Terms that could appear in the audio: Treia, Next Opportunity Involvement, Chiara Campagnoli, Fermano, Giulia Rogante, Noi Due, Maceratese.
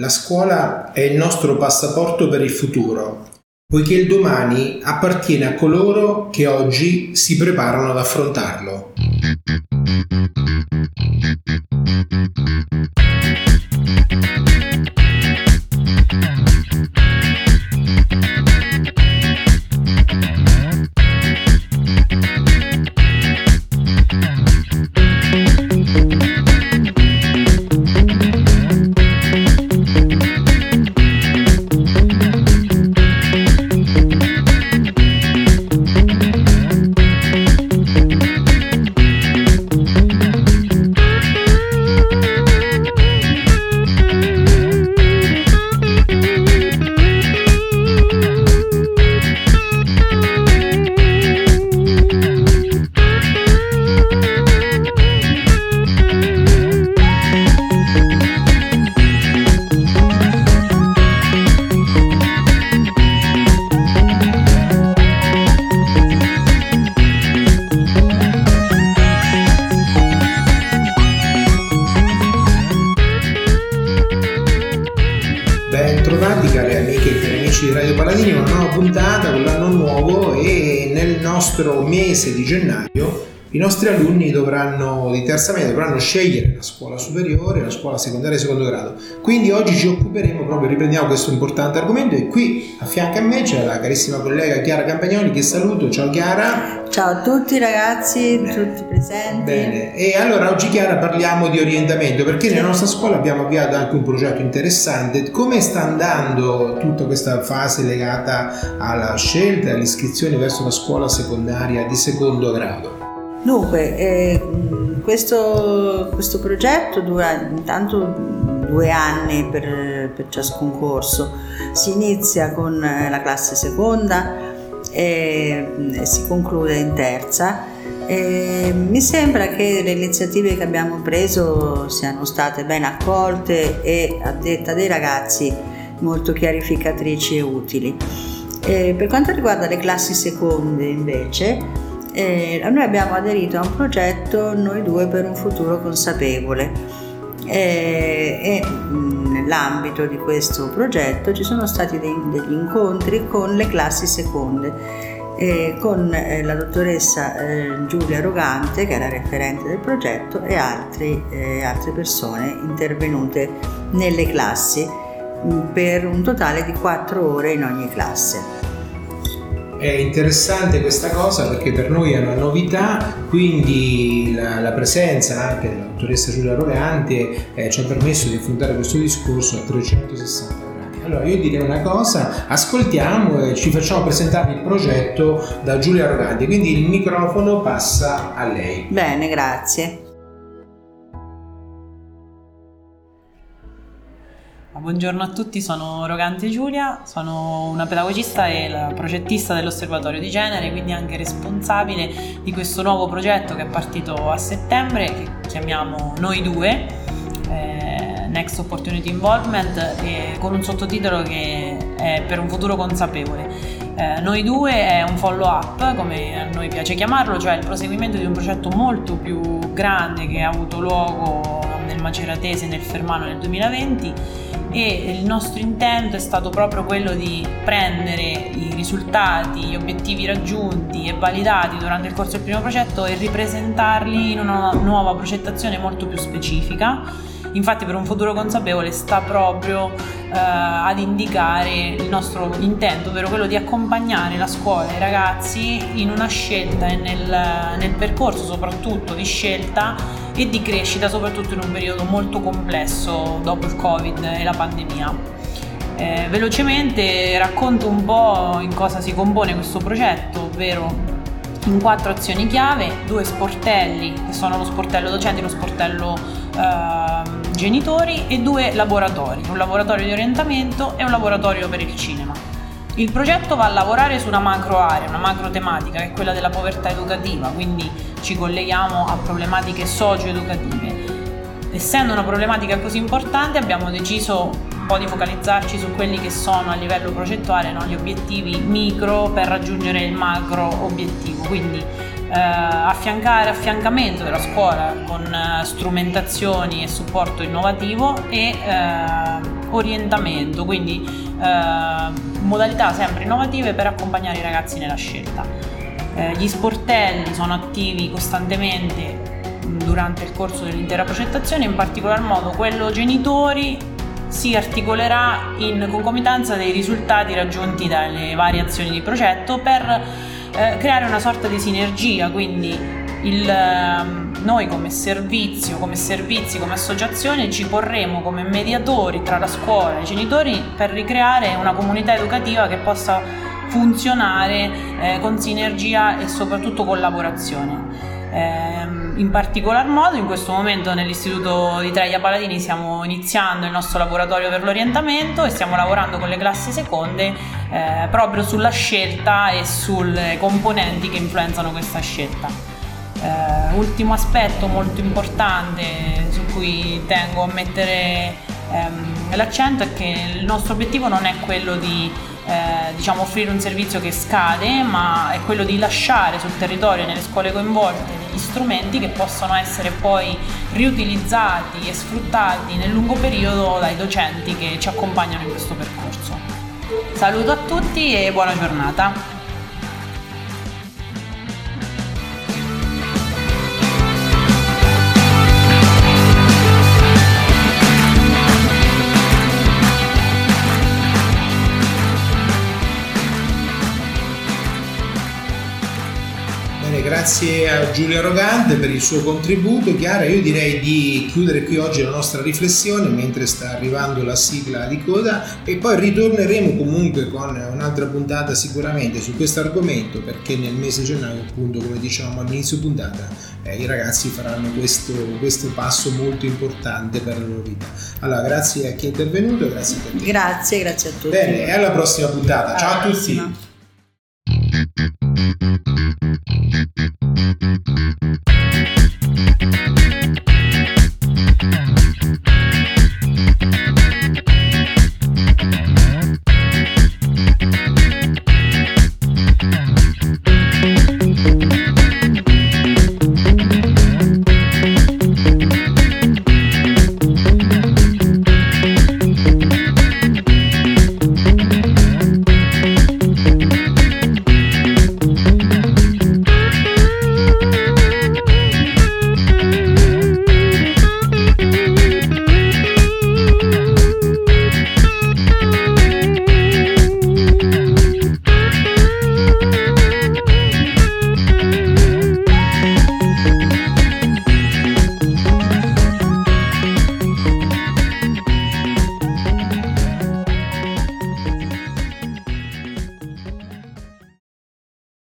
La scuola è il nostro passaporto per il futuro, poiché il domani appartiene a coloro che oggi si preparano ad affrontarlo. Mese di gennaio i nostri alunni di terza media dovranno scegliere la scuola superiore, la scuola secondaria e secondo grado. Quindi oggi ci occuperemo proprio, riprendiamo questo importante argomento, e qui a fianco a me c'è la carissima collega Chiara Campagnoli, che saluto. Ciao Chiara. Ciao a tutti ragazzi, tutti presenti. Bene, e allora oggi Chiara parliamo di orientamento, perché nella nostra scuola abbiamo avviato anche un progetto interessante. Come sta andando tutta questa fase legata alla scelta e all'iscrizione verso la scuola secondaria di secondo grado? Dunque, questo progetto dura intanto 2 anni per ciascun corso. Si inizia con la classe seconda e si conclude in terza. E mi sembra che le iniziative che abbiamo preso siano state ben accolte e, a detta dei ragazzi, molto chiarificatrici e utili. E per quanto riguarda le classi seconde invece, noi abbiamo aderito a un progetto Noi Due per un futuro consapevole, e nell'ambito di questo progetto ci sono stati degli incontri con le classi seconde, con la dottoressa Giulia Rogante, che era referente del progetto, e altre persone intervenute nelle classi, per un totale di 4 ore in ogni classe. È interessante questa cosa perché per noi è una novità, quindi la presenza anche della dottoressa Giulia Rogante ci ha permesso di affrontare questo discorso a 360 gradi. Allora io direi una cosa, ascoltiamo e ci facciamo presentare il progetto da Giulia Rogante, quindi il microfono passa a lei. Bene, grazie. Buongiorno a tutti, sono Rogante Giulia, sono una pedagogista e la progettista dell'Osservatorio di Genere, quindi anche responsabile di questo nuovo progetto che è partito a settembre, che chiamiamo Noi Due, Next Opportunity Involvement, con un sottotitolo che è Per un futuro consapevole. Noi Due è un follow-up, come a noi piace chiamarlo, cioè il proseguimento di un progetto molto più grande che ha avuto luogo nel Maceratese e nel Fermano nel 2020, e il nostro intento è stato proprio quello di prendere i risultati, gli obiettivi raggiunti e validati durante il corso del primo progetto e ripresentarli in una nuova progettazione molto più specifica. Infatti Per un futuro consapevole sta proprio ad indicare il nostro intento, ovvero quello di accompagnare la scuola e i ragazzi in una scelta e nel percorso soprattutto di scelta e di crescita, soprattutto in un periodo molto complesso dopo il Covid e la pandemia. Velocemente racconto un po' in cosa si compone questo progetto, ovvero in 4 azioni chiave, 2 sportelli, che sono lo sportello docenti e lo sportello genitori, e 2 laboratori, un laboratorio di orientamento e un laboratorio per il cinema. Il progetto va a lavorare su una macro area, una macro tematica, che è quella della povertà educativa, quindi ci colleghiamo a problematiche socio-educative. Essendo una problematica così importante, abbiamo deciso un po' di focalizzarci su quelli che sono a livello progettuale, no, gli obiettivi micro per raggiungere il macro obiettivo, quindi affiancamento della scuola con strumentazioni e supporto innovativo e orientamento, quindi modalità sempre innovative per accompagnare i ragazzi nella scelta. Gli sportelli sono attivi costantemente durante il corso dell'intera progettazione, in particolar modo quello genitori si articolerà in concomitanza dei risultati raggiunti dalle varie azioni di progetto per creare una sorta di sinergia, quindi noi come servizio, come servizi, come associazione ci porremo come mediatori tra la scuola e i genitori per ricreare una comunità educativa che possa funzionare con sinergia e soprattutto collaborazione. In particolar modo in questo momento nell'istituto di Treia Paladini stiamo iniziando il nostro laboratorio per l'orientamento e stiamo lavorando con le classi seconde proprio sulla scelta e sulle componenti che influenzano questa scelta. Ultimo aspetto molto importante su cui tengo a mettere l'accento è che il nostro obiettivo non è quello di offrire un servizio che scade, ma è quello di lasciare sul territorio, nelle scuole coinvolte, degli strumenti che possono essere poi riutilizzati e sfruttati nel lungo periodo dai docenti che ci accompagnano in questo percorso. Saluto a tutti e buona giornata! Grazie a Giulia Rogante per il suo contributo. Chiara, io direi di chiudere qui oggi la nostra riflessione mentre sta arrivando la sigla di coda e poi ritorneremo comunque con un'altra puntata sicuramente su questo argomento, perché nel mese gennaio, appunto, come diciamo all'inizio puntata, i ragazzi faranno questo passo molto importante per la loro vita. Allora, grazie a chi è intervenuto, grazie a te. Grazie a tutti. Bene, e alla prossima puntata. Ciao a tutti.